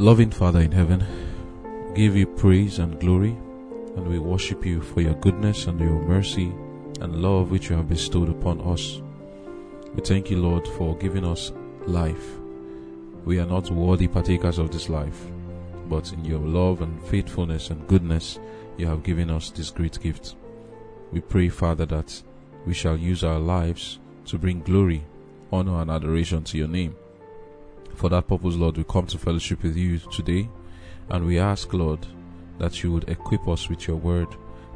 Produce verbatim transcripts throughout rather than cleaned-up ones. Loving Father in heaven, give you praise and glory, and we worship you for your goodness and your mercy and love which you have bestowed upon us. We thank you, Lord, for giving us life. We are not worthy partakers of this life, but in your love and faithfulness and goodness, you have given us this great gift. We pray, Father, that we shall use our lives to bring glory, honor, and adoration to your name. For that purpose, Lord, we come to fellowship with you today, and we ask, Lord, that you would equip us with your word,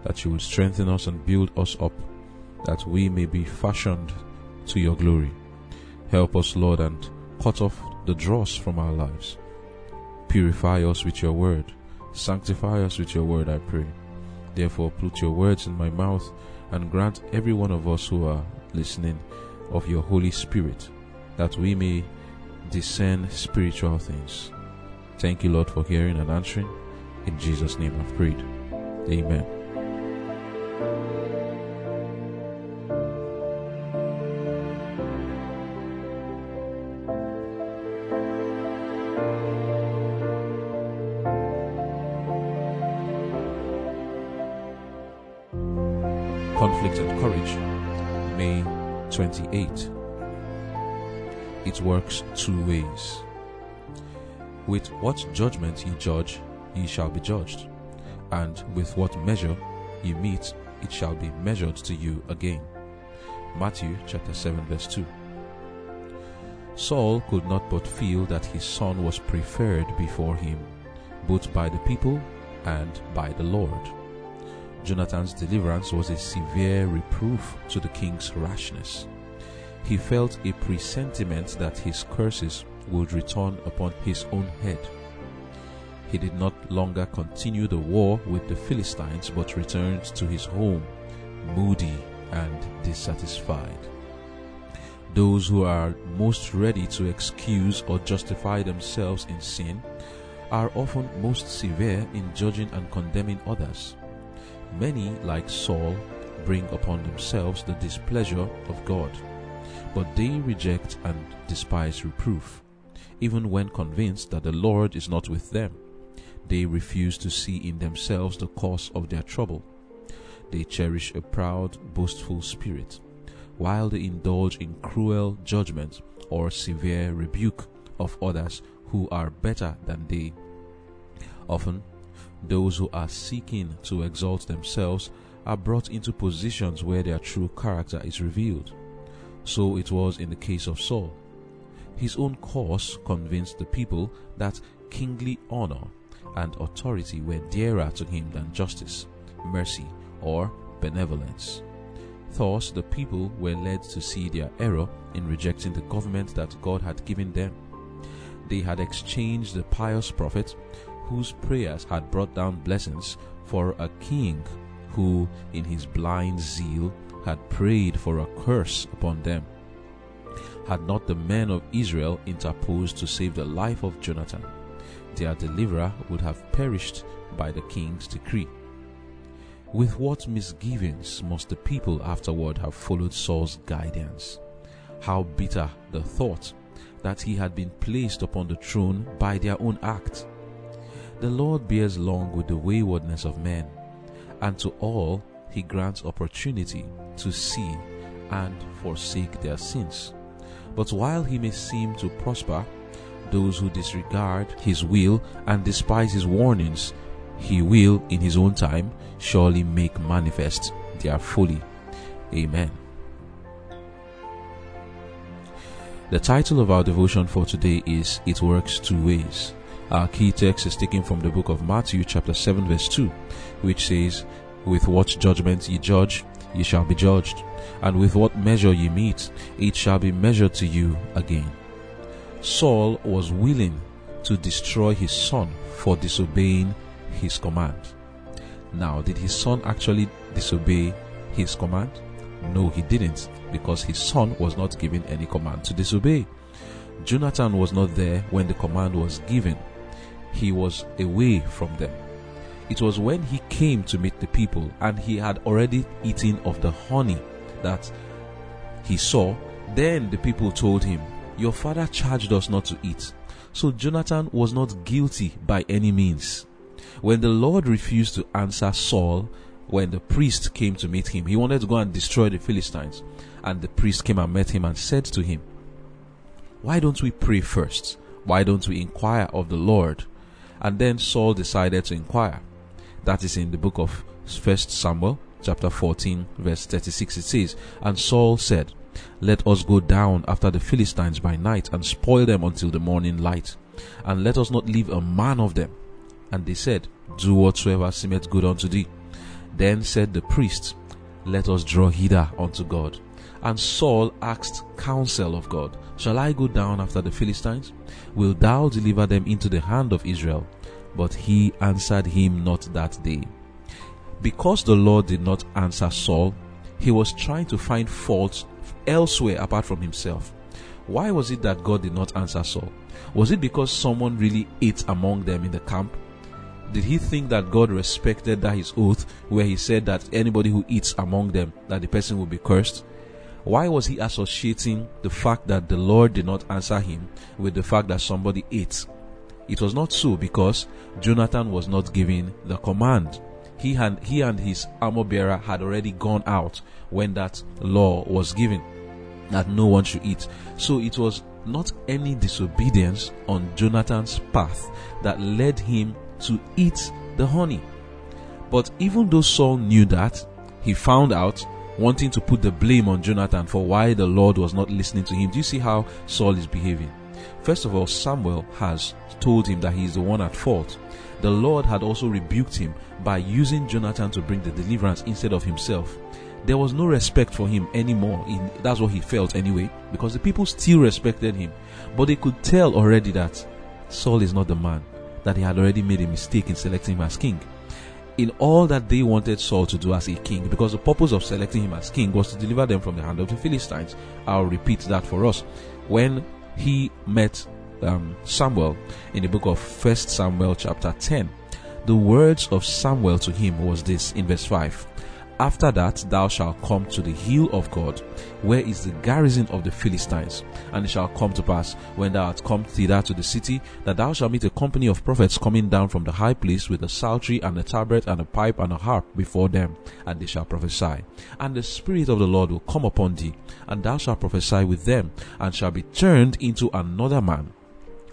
that you would strengthen us and build us up, that we may be fashioned to your glory. Help us, Lord, and cut off the dross from our lives. Purify us with your word. Sanctify us with your word, I pray. Therefore, put your words in my mouth and grant every one of us who are listening of your Holy Spirit, that we may discern spiritual things. Thank you, Lord, for hearing and answering. In Jesus' name I've prayed. Amen. Conflict and Courage, May twenty-eighth. It works two ways. With what judgment ye judge, ye shall be judged, and with what measure ye meet, it shall be measured to you again. Matthew chapter seven verse two. Saul could not but feel that his son was preferred before him, both by the people and by the Lord. Jonathan's deliverance was a severe reproof to the king's rashness. He felt a presentiment that his curses would return upon his own head. He did not longer continue the war with the Philistines, but returned to his home, moody and dissatisfied. Those who are most ready to excuse or justify themselves in sin are often most severe in judging and condemning others. Many, like Saul, bring upon themselves the displeasure of God, but they reject and despise reproof. Even when convinced that the Lord is not with them, they refuse to see in themselves the cause of their trouble. They cherish a proud, boastful spirit, while they indulge in cruel judgment or severe rebuke of others who are better than they. Often, those who are seeking to exalt themselves are brought into positions where their true character is revealed. So it was in the case of Saul. His own course convinced the people that kingly honor and authority were dearer to him than justice, mercy, or benevolence. Thus the people were led to see their error in rejecting the government that God had given them. They had exchanged the pious prophet, whose prayers had brought down blessings, for a king who, in his blind zeal, had prayed for a curse upon them. Had not the men of Israel interposed to save the life of Jonathan, their deliverer would have perished by the king's decree. With what misgivings must the people afterward have followed Saul's guidance? How bitter the thought that he had been placed upon the throne by their own act! The Lord bears long with the waywardness of men, and to all he grants opportunity to see and forsake their sins. But while he may seem to prosper those who disregard his will and despise his warnings, he will in his own time surely make manifest their folly. Amen. The title of our devotion for today is It Works Two Ways. Our key text is taken from the book of Matthew chapter seven verse two, which says, With what judgment ye judge, ye shall be judged, and with what measure ye meet, it shall be measured to you again. Saul was willing to destroy his son for disobeying his command. Now, did his son actually disobey his command? No, he didn't, because his son was not given any command to disobey. Jonathan was not there when the command was given. He was away from them. It was when he came to meet the people and he had already eaten of the honey that he saw. Then the people told him, Your father charged us not to eat. So Jonathan was not guilty by any means. When the Lord refused to answer Saul, when the priest came to meet him, he wanted to go and destroy the Philistines. And the priest came and met him and said to him, "Why don't we pray first? Why don't we inquire of the Lord?" And then Saul decided to inquire. That is in the book of First Samuel, chapter fourteen, verse thirty-six. It says, "And Saul said, Let us go down after the Philistines by night and spoil them until the morning light, and let us not leave a man of them. And they said, Do whatsoever seemeth good unto thee. Then said the priest, Let us draw hither unto God. And Saul asked counsel of God, Shall I go down after the Philistines? Wilt thou deliver them into the hand of Israel? But he answered him not that day." Because the Lord did not answer Saul, he was trying to find fault elsewhere apart from himself. Why was it that God did not answer Saul? Was it because someone really ate among them in the camp? Did he think that God respected that his oath, where he said that anybody who eats among them, that the person will be cursed? Why was he associating the fact that the Lord did not answer him with the fact that somebody ate? It was not so, because Jonathan was not given the command. He and, he and his armor-bearer had already gone out when that law was given, that no one should eat. So it was not any disobedience on Jonathan's path that led him to eat the honey. But even though Saul knew that, he found out, wanting to put the blame on Jonathan for why the Lord was not listening to him. Do you see how Saul is behaving? First of all, Samuel has told him that he is the one at fault. The Lord had also rebuked him by using Jonathan to bring the deliverance instead of himself. There was no respect for him anymore. In, that's what he felt anyway, because the people still respected him. But they could tell already that Saul is not the man, that he had already made a mistake in selecting him as king. In all that they wanted Saul to do as a king, because the purpose of selecting him as king was to deliver them from the hand of the Philistines. I'll repeat that for us. When he met um, Samuel in the book of First Samuel chapter ten, the words of Samuel to him was this in verse five. "After that thou shalt come to the hill of God, where is the garrison of the Philistines. And it shall come to pass, when thou art come thither to the city, that thou shalt meet a company of prophets coming down from the high place, with a psaltery and a tabret and a pipe and a harp before them, and they shall prophesy. And the Spirit of the Lord will come upon thee, and thou shalt prophesy with them, and shalt be turned into another man.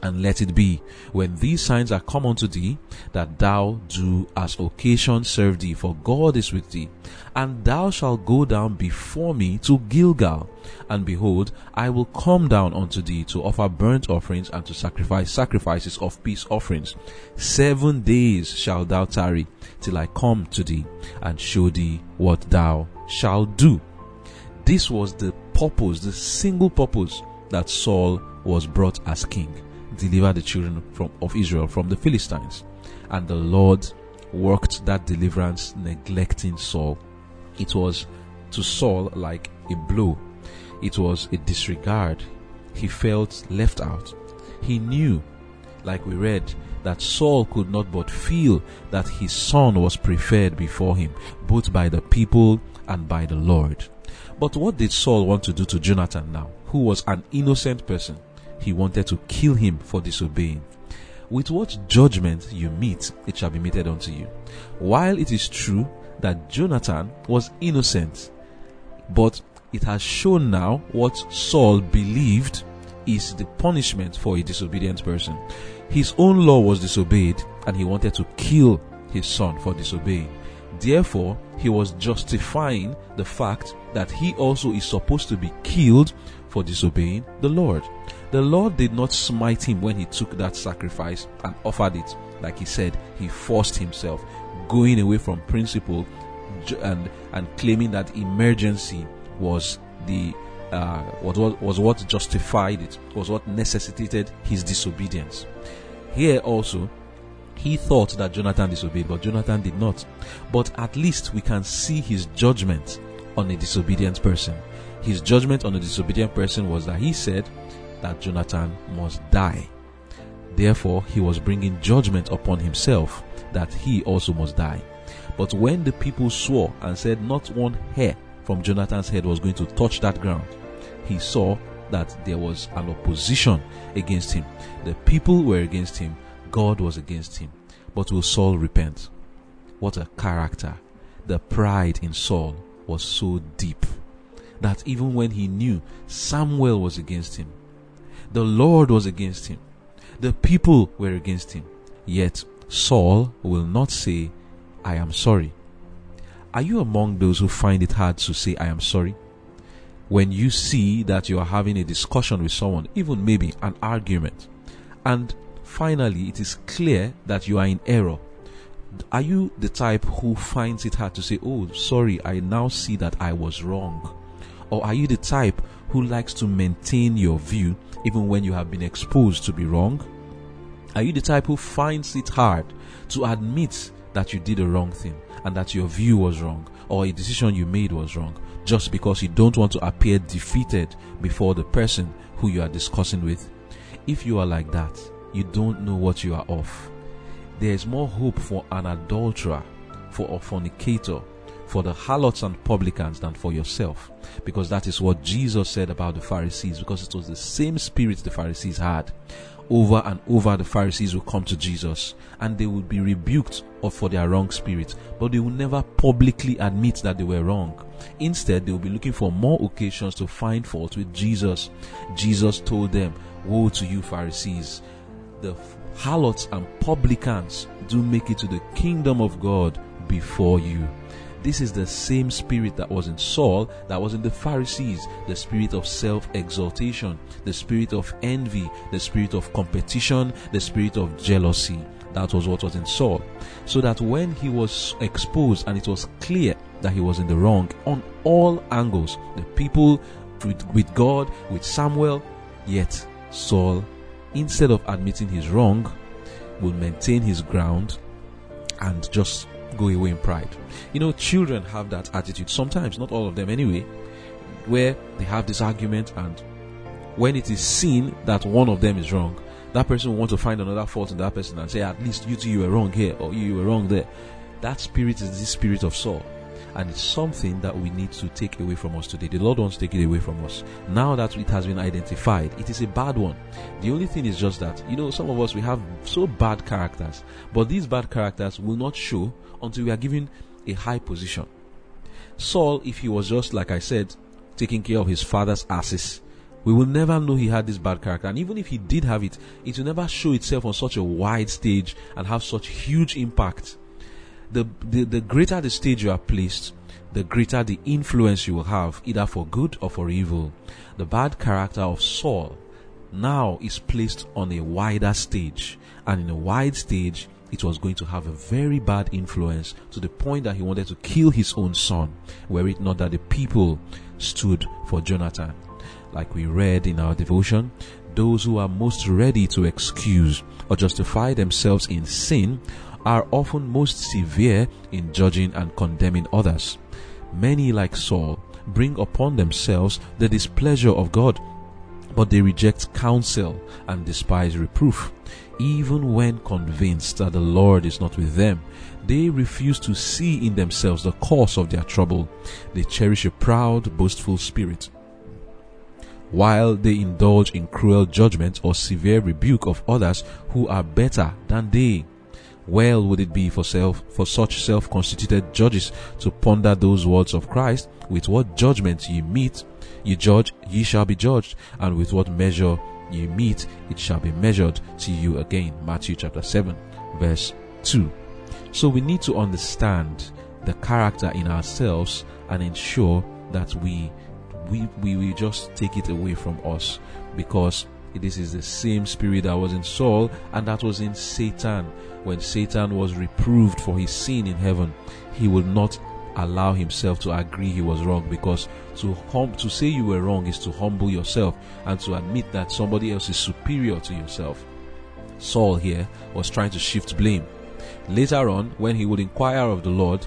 And let it be, when these signs are come unto thee, that thou do as occasion serve thee, for God is with thee. And thou shalt go down before me to Gilgal. And behold, I will come down unto thee to offer burnt offerings, and to sacrifice sacrifices of peace offerings. Seven days shalt thou tarry, till I come to thee, and show thee what thou shalt do." This was the purpose, the single purpose, that Saul was brought as king: deliver the children from, of Israel from the Philistines. And the Lord worked that deliverance neglecting Saul. It was to Saul like a blow. It was a disregard. He felt left out. He knew, like we read, that Saul could not but feel that his son was preferred before him, both by the people and by the Lord. But what did Saul want to do to Jonathan now, who was an innocent person? He wanted to kill him for disobeying. "With what judgment you meet, it shall be meted unto you." While it is true that Jonathan was innocent, but it has shown now what Saul believed is the punishment for a disobedient person. His own law was disobeyed, and he wanted to kill his son for disobeying. Therefore, he was justifying the fact that he also is supposed to be killed for disobeying the Lord. The Lord did not smite him when he took that sacrifice and offered it. Like he said, he forced himself, going away from principle and, and claiming that emergency was the uh, what was what justified it, was what necessitated his disobedience. Here also, he thought that Jonathan disobeyed, but Jonathan did not. But at least we can see his judgment on a disobedient person. His judgment on a disobedient person was that he said that Jonathan must die. Therefore, he was bringing judgment upon himself that he also must die. But when the people swore and said not one hair from Jonathan's head was going to touch that ground, he saw not that there was an opposition against him. The people were against him. God was against him. But will Saul repent? What a character. The pride in Saul was so deep that even when he knew Samuel was against him, the Lord was against him, the people were against him, yet Saul will not say, I am sorry. Are you among those who find it hard to say, I am sorry? When you see that you are having a discussion with someone, even maybe an argument, and finally it is clear that you are in error, are you the type who finds it hard to say, oh, sorry, I now see that I was wrong? Or are you the type who likes to maintain your view even when you have been exposed to be wrong? Are you the type who finds it hard to admit that you did a wrong thing and that your view was wrong or a decision you made was wrong, just because you don't want to appear defeated before the person who you are discussing with? If you are like that, you don't know what you are of. There is more hope for an adulterer, for a fornicator, for the harlots and publicans than for yourself, because that is what Jesus said about the Pharisees, because it was the same spirit the Pharisees had. Over and over, the Pharisees would come to Jesus and they would be rebuked for their wrong spirit, but they would never publicly admit that they were wrong. Instead, they would be looking for more occasions to find fault with Jesus. Jesus told them, woe to you, Pharisees! The harlots and publicans do make it to the kingdom of God before you. This is the same spirit that was in Saul, that was in the Pharisees, the spirit of self-exaltation, the spirit of envy, the spirit of competition, the spirit of jealousy. That was what was in Saul. So that when he was exposed and it was clear that he was in the wrong on all angles, the people, with, with God, with Samuel, yet Saul, instead of admitting his wrong, will maintain his ground and just go away in pride. You know, children have that attitude sometimes, not all of them anyway, where they have this argument, and when it is seen that one of them is wrong, that person will want to find another fault in that person and say, at least you two you were wrong here, or you were wrong there. That spirit is the spirit of Saul. And it's something that we need to take away from us today. The Lord wants to take it away from us. Now that it has been identified, it is a bad one. The only thing is just that, you know, some of us, we have so bad characters. But these bad characters will not show until we are given a high position. Saul, if he was just, like I said, taking care of his father's asses, we will never know he had this bad character. And even if he did have it, it will never show itself on such a wide stage and have such huge impact. The, the the greater the stage you are placed, the greater the influence you will have, either for good or for evil. The bad character of Saul now is placed on a wider stage, and in a wide stage, it was going to have a very bad influence, to the point that he wanted to kill his own son, were it not that the people stood for Jonathan. Like we read in our devotion, those who are most ready to excuse or justify themselves in sin are often most severe in judging and condemning others. Many, like Saul, bring upon themselves the displeasure of God, but they reject counsel and despise reproof. Even when convinced that the Lord is not with them, they refuse to see in themselves the cause of their trouble. They cherish a proud, boastful spirit, while they indulge in cruel judgment or severe rebuke of others who are better than they. Well would it be for self, for such self-constituted judges to ponder those words of Christ, with what judgment ye meet, ye judge, ye shall be judged, and with what measure ye meet, it shall be measured to you again. Matthew chapter seven, verse two. So we need to understand the character in ourselves and ensure that we we we, we just take it away from us, because this is the same spirit that was in Saul, and that was in Satan. When Satan was reproved for his sin in heaven, he would not allow himself to agree he was wrong, because to hum- to say you were wrong is to humble yourself and to admit that somebody else is superior to yourself. Saul here was trying to shift blame. Later on, when he would inquire of the Lord,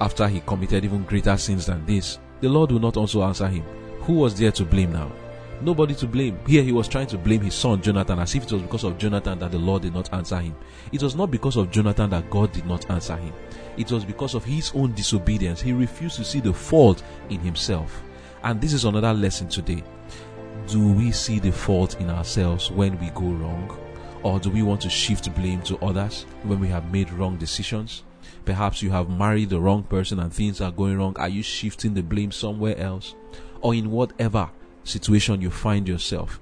after he committed even greater sins than this, the Lord would not also answer him. Who was there to blame now? Nobody to blame. Here he was trying to blame his son Jonathan, as if it was because of Jonathan that the Lord did not answer him. It was not because of Jonathan that God did not answer him. It was because of his own disobedience. He refused to see the fault in himself. And this is another lesson today. do we see the fault in ourselves when we go wrong? Or do we want to shift blame to others when we have made wrong decisions? Perhaps you have married the wrong person and things are going wrong. Are you shifting the blame somewhere else? Or in whatever situation you find yourself.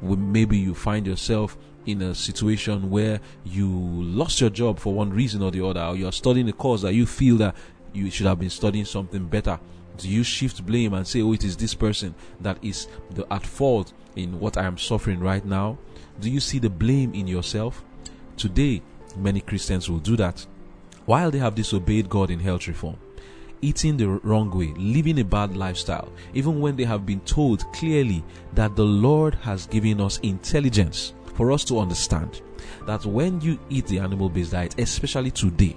Maybe you find yourself in a situation where you lost your job for one reason or the other, or you're studying a course that you feel that you should have been studying something better. Do you shift blame and say, oh, it is this person that is the, at fault in what I am suffering right now? Do you see the blame in yourself? Today, many Christians will do that. While they have disobeyed God in health reform, eating the wrong way, living a bad lifestyle, even when they have been told clearly that the Lord has given us intelligence for us to understand that when you eat the animal-based diet, especially today,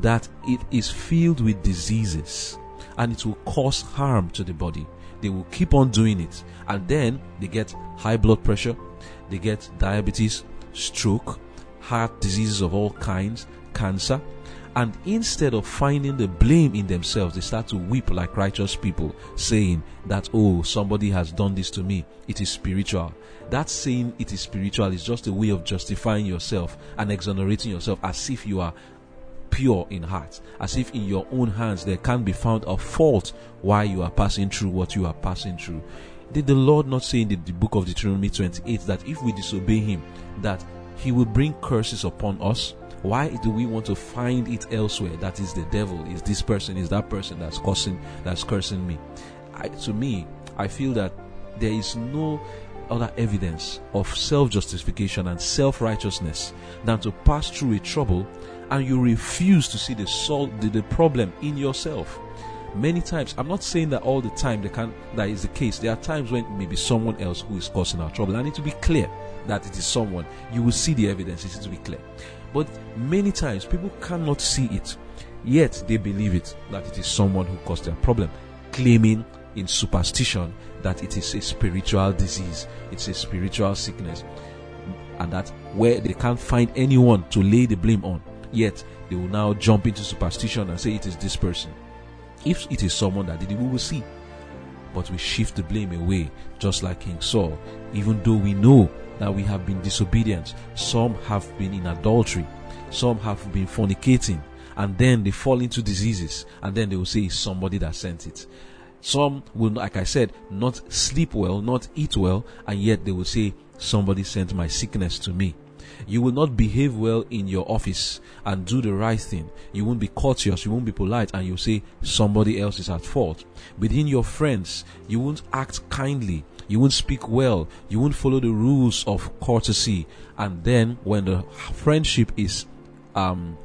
that it is filled with diseases and it will cause harm to the body. They will keep on doing it, and then they get high blood pressure, they get diabetes, stroke, heart diseases of all kinds, cancer. And instead of finding the blame in themselves, they start to weep like righteous people, saying that, oh, somebody has done this to me. It is spiritual. That saying it is spiritual is just a way of justifying yourself and exonerating yourself as if you are pure in heart, as if in your own hands there can be found a fault why you are passing through what you are passing through. Did the Lord not say in the, the book of Deuteronomy twenty-eight that if we disobey him, that he will bring curses upon us? Why do we want to find it elsewhere? That is the devil, is this person, is that person that's cursing, that's cursing me. I, to me, I feel that there is no other evidence of self-justification and self-righteousness than to pass through a trouble and you refuse to see the, sol- the, the problem in yourself. Many times, I'm not saying that all the time they can, that is the case. There are times when maybe someone else who is causing our trouble. I need to be clear that it is someone. You will see the evidence. It needs to be clear. But many times, people cannot see it, yet they believe it, that it is someone who caused their problem, claiming in superstition that it is a spiritual disease, it's a spiritual sickness, and that where they can't find anyone to lay the blame on, yet they will now jump into superstition and say it is this person. If it is someone that did it, we will see. But we shift the blame away, just like King Saul, even though we know that we have been disobedient. Some have been in adultery, some have been fornicating, and then they fall into diseases, and then they will say it's somebody that sent it. Some will, like I said, not sleep well, not eat well, and yet they will say somebody sent my sickness to me. You will not behave well in your office and do the right thing. You won't be courteous, you won't be polite, and you'll say somebody else is at fault. Within your friends, you won't act kindly. You won't speak well. You won't follow the rules of courtesy. And then when the friendship is, um,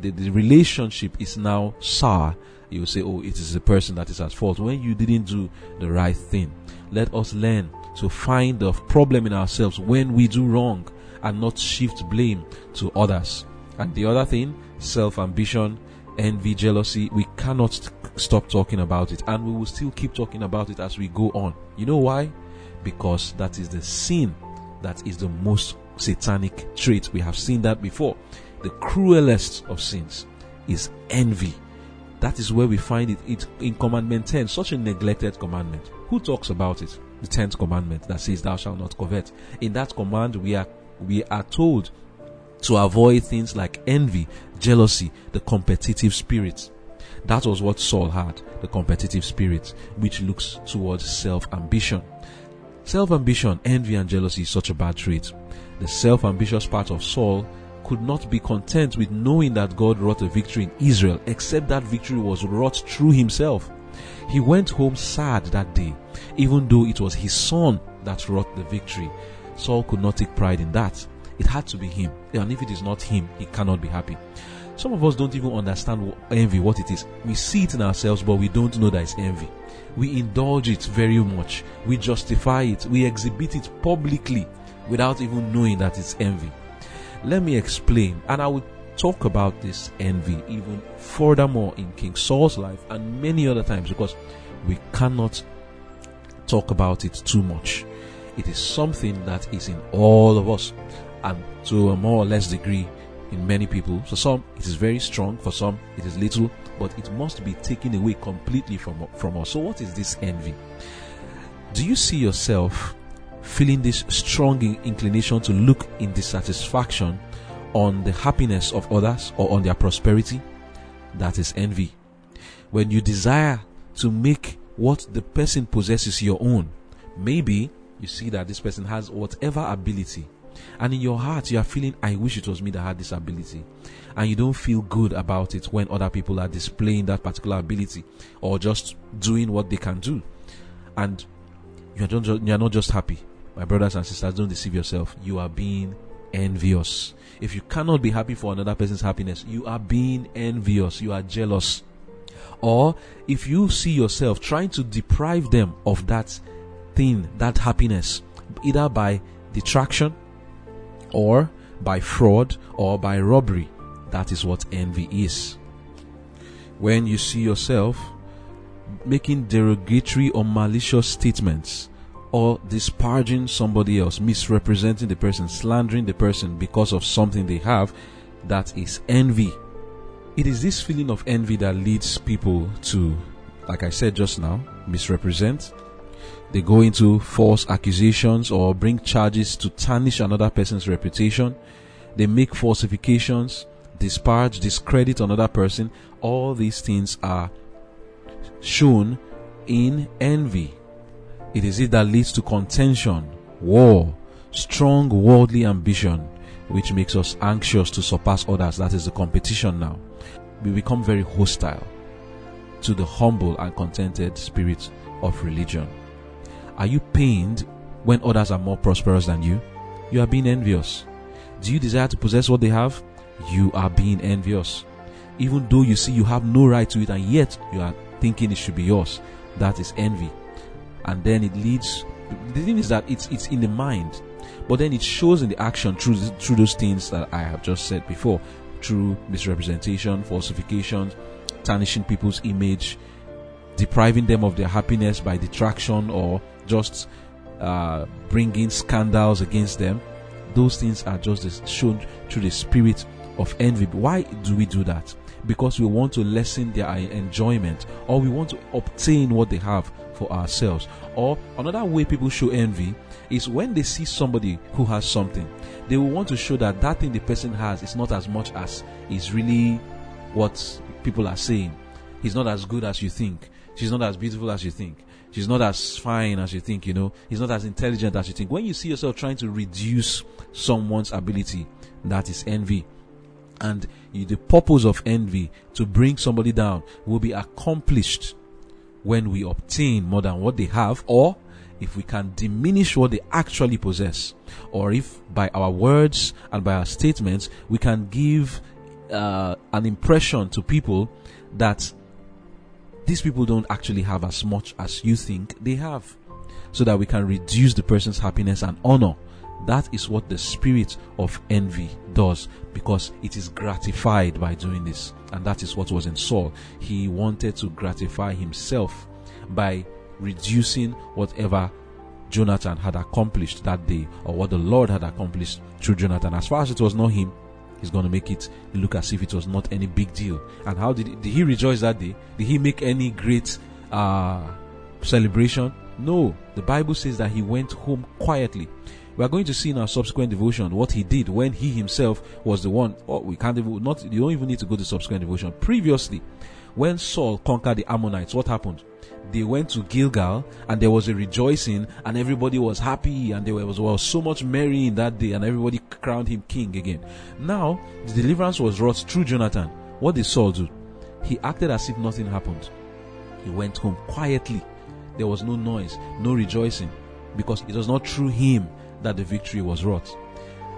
the, the relationship is now sour, you will say, oh, it is the person that is at fault when you didn't do the right thing. Let us learn to find the problem in ourselves when we do wrong and not shift blame to others. And the other thing, self-ambition, envy, jealousy, we cannot st- stop talking about it. And we will still keep talking about it as we go on. You know why? Because that is the sin that is the most satanic trait. We have seen that before. The cruelest of sins is envy. That is where we find it, it in commandment ten, such a neglected commandment. Who talks about it? The tenth commandment that says, thou shalt not covet. In that command, we are we are told to avoid things like envy, jealousy, the competitive spirit. That was what Saul had, the competitive spirit, which looks towards self-ambition. Self-ambition, envy, and jealousy is such a bad trait. The self-ambitious part of Saul could not be content with knowing that God wrought a victory in Israel, except that victory was wrought through himself. He went home sad that day, even though it was his son that wrought the victory. Saul could not take pride in that. It had to be him. And if it is not him, he cannot be happy. Some of us don't even understand envy, what it is. We see it in ourselves, but we don't know that it's envy. We indulge it very much. We justify it. We exhibit it publicly without even knowing that it's envy. Let me explain, and I will talk about this envy even furthermore in King Saul's life and many other times, because we cannot talk about it too much. It is something that is in all of us, and to a more or less degree in many people. For some, it is very strong. For some, it is little, but it must be taken away completely from, from us. So what is this envy? Do you see yourself feeling this strong inclination to look in dissatisfaction on the happiness of others or on their prosperity, that is envy. When you desire to make what the person possesses your own, maybe you see that this person has whatever ability, and in your heart you are feeling, I wish it was me that had this ability, and you don't feel good about it when other people are displaying that particular ability or just doing what they can do, and you are, just, you are not just happy. My brothers and sisters, don't deceive yourself. You are being envious. If you cannot be happy for another person's happiness, you are being envious. You are jealous. Or if you see yourself trying to deprive them of that thing, that happiness, either by detraction or by fraud or by robbery, that is what envy is. When you see yourself making derogatory or malicious statements or disparaging somebody else, misrepresenting the person, slandering the person because of something they have, that is envy. It is this feeling of envy that leads people to, like I said just now, misrepresent. They go into false accusations or bring charges to tarnish another person's reputation. They make falsifications, disparage, discredit another person. All these things are shown in envy. It is it that leads to contention, war, strong worldly ambition, which makes us anxious to surpass others. That is the competition now. We become very hostile to the humble and contented spirit of religion. Are you pained when others are more prosperous than you? You are being envious. Do you desire to possess what they have? You are being envious. Even though you see you have no right to it, and yet you are thinking it should be yours, that is envy. And then it leads, the thing is that it's it's in the mind, but then it shows in the action through through those things that I have just said before, through misrepresentation, falsification, tarnishing people's image, depriving them of their happiness by detraction, or just uh, bringing scandals against them. Those things are just shown through the spirit of envy. Why do we do that? Because we want to lessen their enjoyment, or we want to obtain what they have for ourselves. Or another way people show envy is when they see somebody who has something, they will want to show that that thing the person has is not as much as is really what people are saying. He's not as good as you think. She's not as beautiful as you think. She's not as fine as you think, you know. He's not as intelligent as you think. When you see yourself trying to reduce someone's ability, that is envy. And the purpose of envy, to bring somebody down, will be accomplished when we obtain more than what they have, or if we can diminish what they actually possess, or if by our words and by our statements we can give uh, an impression to people that these people don't actually have as much as you think they have, so that we can reduce the person's happiness and honor. That is what the spirit of envy does, because it is gratified by doing this. And that is what was in Saul. He wanted to gratify himself by reducing whatever Jonathan had accomplished that day, or what the Lord had accomplished through Jonathan. As far as it was not him, he's going to make it look as if it was not any big deal. And how did he, did he rejoice that day? Did he make any great uh, celebration? No. The Bible says that he went home quietly. We are going to see in our subsequent devotion what he did when he himself was the one. Oh, we can't even, not, you don't even need to go to subsequent devotion. Previously, when Saul conquered the Ammonites, what happened? They went to Gilgal, and there was a rejoicing, and everybody was happy, and there was, was so much merry in that day, and everybody crowned him king again. Now, the deliverance was wrought through Jonathan. What did Saul do? He acted as if nothing happened. He went home quietly. There was no noise, no rejoicing, because it was not through him that the victory was wrought.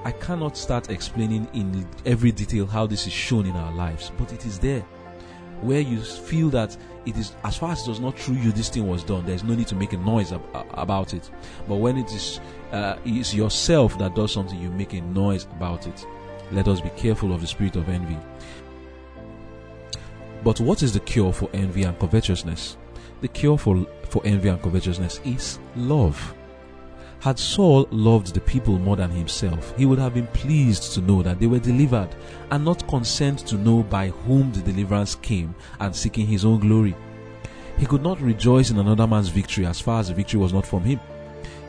I cannot start explaining in every detail how this is shown in our lives, but it is there, where you feel that it is, as far as it was not through you this thing was done, there is no need to make a noise ab- about it. But when it is uh, it's yourself that does something, you make a noise about it. Let us be careful of the spirit of envy. But what is the cure for envy and covetousness? The cure for, for envy and covetousness is love. Had Saul loved the people more than himself, he would have been pleased to know that they were delivered, and not consent to know by whom the deliverance came and seeking his own glory. He could not rejoice in another man's victory as far as the victory was not from him.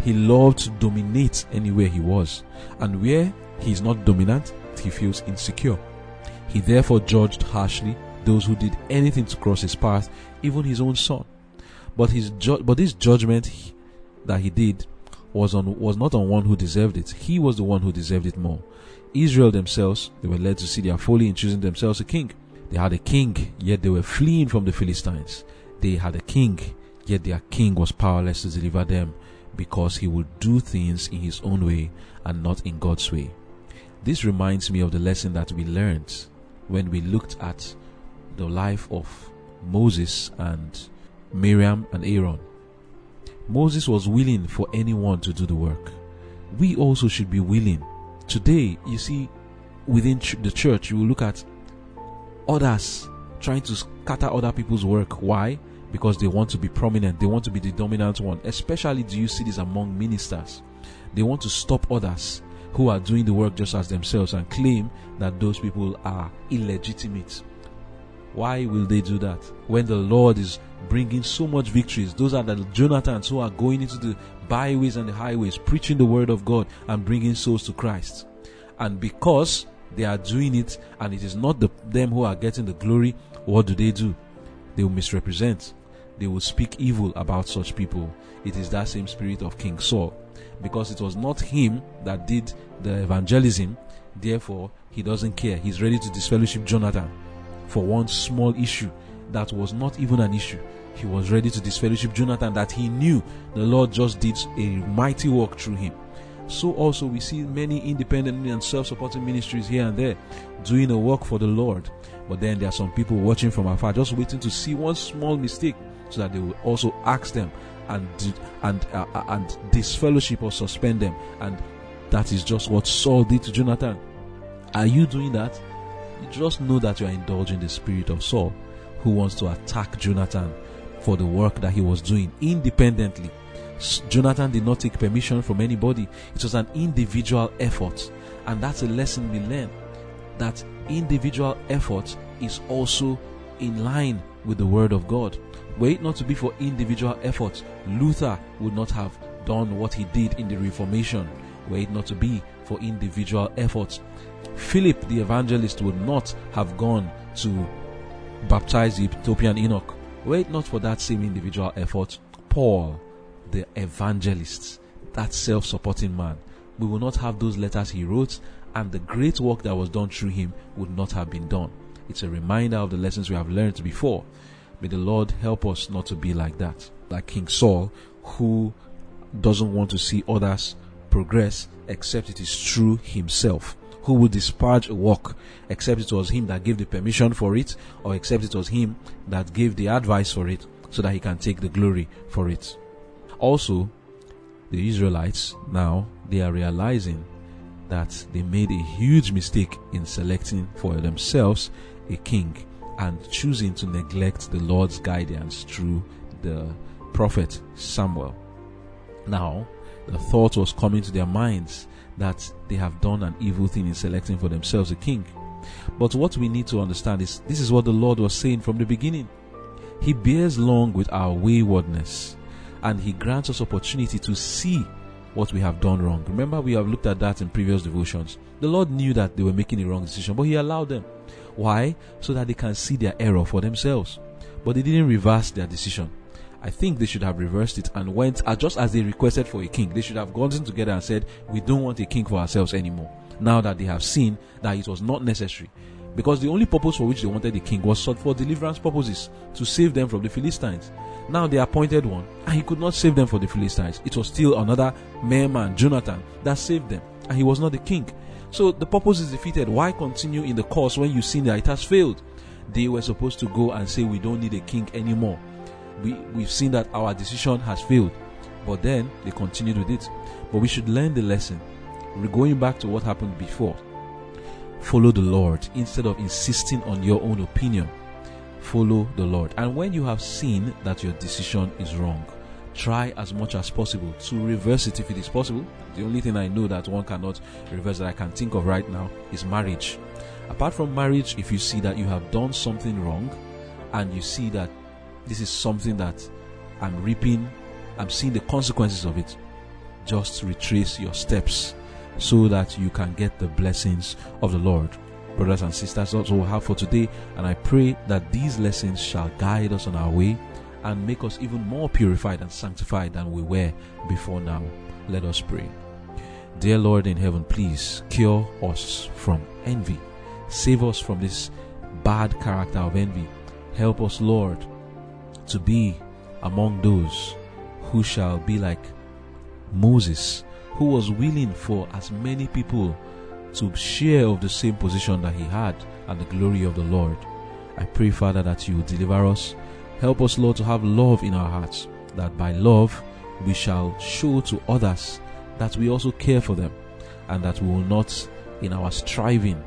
He loved to dominate anywhere he was, and where he is not dominant, he feels insecure. He therefore judged harshly those who did anything to cross his path, even his own son. But his ju- but this judgment he, that he did was on was not on one who deserved it. He was the one who deserved it more. Israel themselves, they were led to see their folly in choosing themselves a king. They had a king, yet they were fleeing from the Philistines. They had a king, yet their king was powerless to deliver them, because he would do things in his own way and not in God's way. This reminds me of the lesson that we learned when we looked at the life of Moses and Miriam and Aaron. Moses was willing for anyone to do the work. We also should be willing. Today, you see, within the church, you will look at others trying to scatter other people's work. Why? Because they want to be prominent. They want to be the dominant one. Especially do you see this among ministers. They want to stop others who are doing the work just as themselves and claim that those people are illegitimate. Why will they do that? When the Lord is bringing so much victories, those are the Jonathans who are going into the byways and the highways, preaching the word of God and bringing souls to Christ. And because they are doing it and it is not the, them who are getting the glory, what do they do? They will misrepresent. They will speak evil about such people. It is that same spirit of King Saul. Because it was not him that did the evangelism, therefore he doesn't care. He's ready to disfellowship Jonathan for one small issue that was not even an issue. He was ready to disfellowship Jonathan that he knew the Lord just did a mighty work through him. So also we see many independent and self-supporting ministries here and there doing a work for the Lord. But then there are some people watching from afar, just waiting to see one small mistake so that they will also ask them and and uh, and disfellowship or suspend them. And that is just what Saul did to Jonathan. Are you doing that? You just know that you are indulging the spirit of Saul, who wants to attack Jonathan for the work that he was doing independently. Jonathan did not take permission from anybody. It was an individual effort. And that's a lesson we learn, that individual effort is also in line with the word of God. Were it not to be for individual efforts, Luther would not have done what he did in the Reformation. Were it not to be for individual efforts, Philip the evangelist would not have gone to baptize the Ethiopian Enoch. Were it not for that same individual effort, Paul the evangelist, that self-supporting man, we will not have those letters he wrote, and the great work that was done through him would not have been done. It's a reminder of the lessons we have learned before. May the Lord help us not to be like that, like King Saul, who doesn't want to see others progress except it is through himself, who will disparage a work except it was him that gave the permission for it, or except it was him that gave the advice for it, so that he can take the glory for it. Also, the Israelites now, they are realizing that they made a huge mistake in selecting for themselves a king and choosing to neglect the Lord's guidance through the prophet Samuel. Now, the thought was coming to their minds that they have done an evil thing in selecting for themselves a king. But what we need to understand is, this is what the Lord was saying from the beginning. He bears long with our waywardness, and he grants us opportunity to see what we have done wrong. Remember, we have looked at that in previous devotions. The Lord knew that they were making a wrong decision, but he allowed them. Why? So that they can see their error for themselves. But they didn't reverse their decision. I think they should have reversed it and went, just as they requested for a king, they should have gotten together and said, we don't want a king for ourselves anymore, now that they have seen that it was not necessary. Because the only purpose for which they wanted a king was for deliverance purposes, to save them from the Philistines. Now they appointed one, and he could not save them from the Philistines. It was still another mere man, Jonathan, that saved them, and he was not the king. So the purpose is defeated. Why continue in the course when you see that it has failed? They were supposed to go and say, we don't need a king anymore. We, we've seen that our decision has failed. But then they continued with it. But we should learn the lesson. We're going back to what happened before. Follow the Lord instead of insisting on your own opinion. Follow the Lord. And when you have seen that your decision is wrong, try as much as possible to reverse it if it is possible. The only thing I know that one cannot reverse that I can think of right now is marriage. Apart from marriage, if you see that you have done something wrong and you see that this is something that I'm reaping, I'm seeing the consequences of it, just retrace your steps so that you can get the blessings of the Lord. Brothers and sisters, that's all we have for today, and I pray that these lessons shall guide us on our way and make us even more purified and sanctified than we were before now. Let us pray. Dear Lord in heaven, please cure us from envy. Save us from this bad character of envy. Help us, Lord, to be among those who shall be like Moses, who was willing for as many people to share of the same position that he had and the glory of the Lord. I pray, Father, that you will deliver us. Help us, Lord, to have love in our hearts, that by love we shall show to others that we also care for them, and that we will not, in our striving,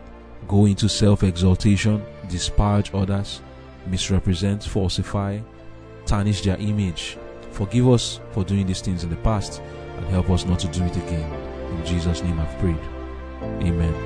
go into self-exaltation, disparage others, misrepresent, falsify, tarnish their image. Forgive us for doing these things in the past, and help us not to do it again. In Jesus' name I've prayed. Amen.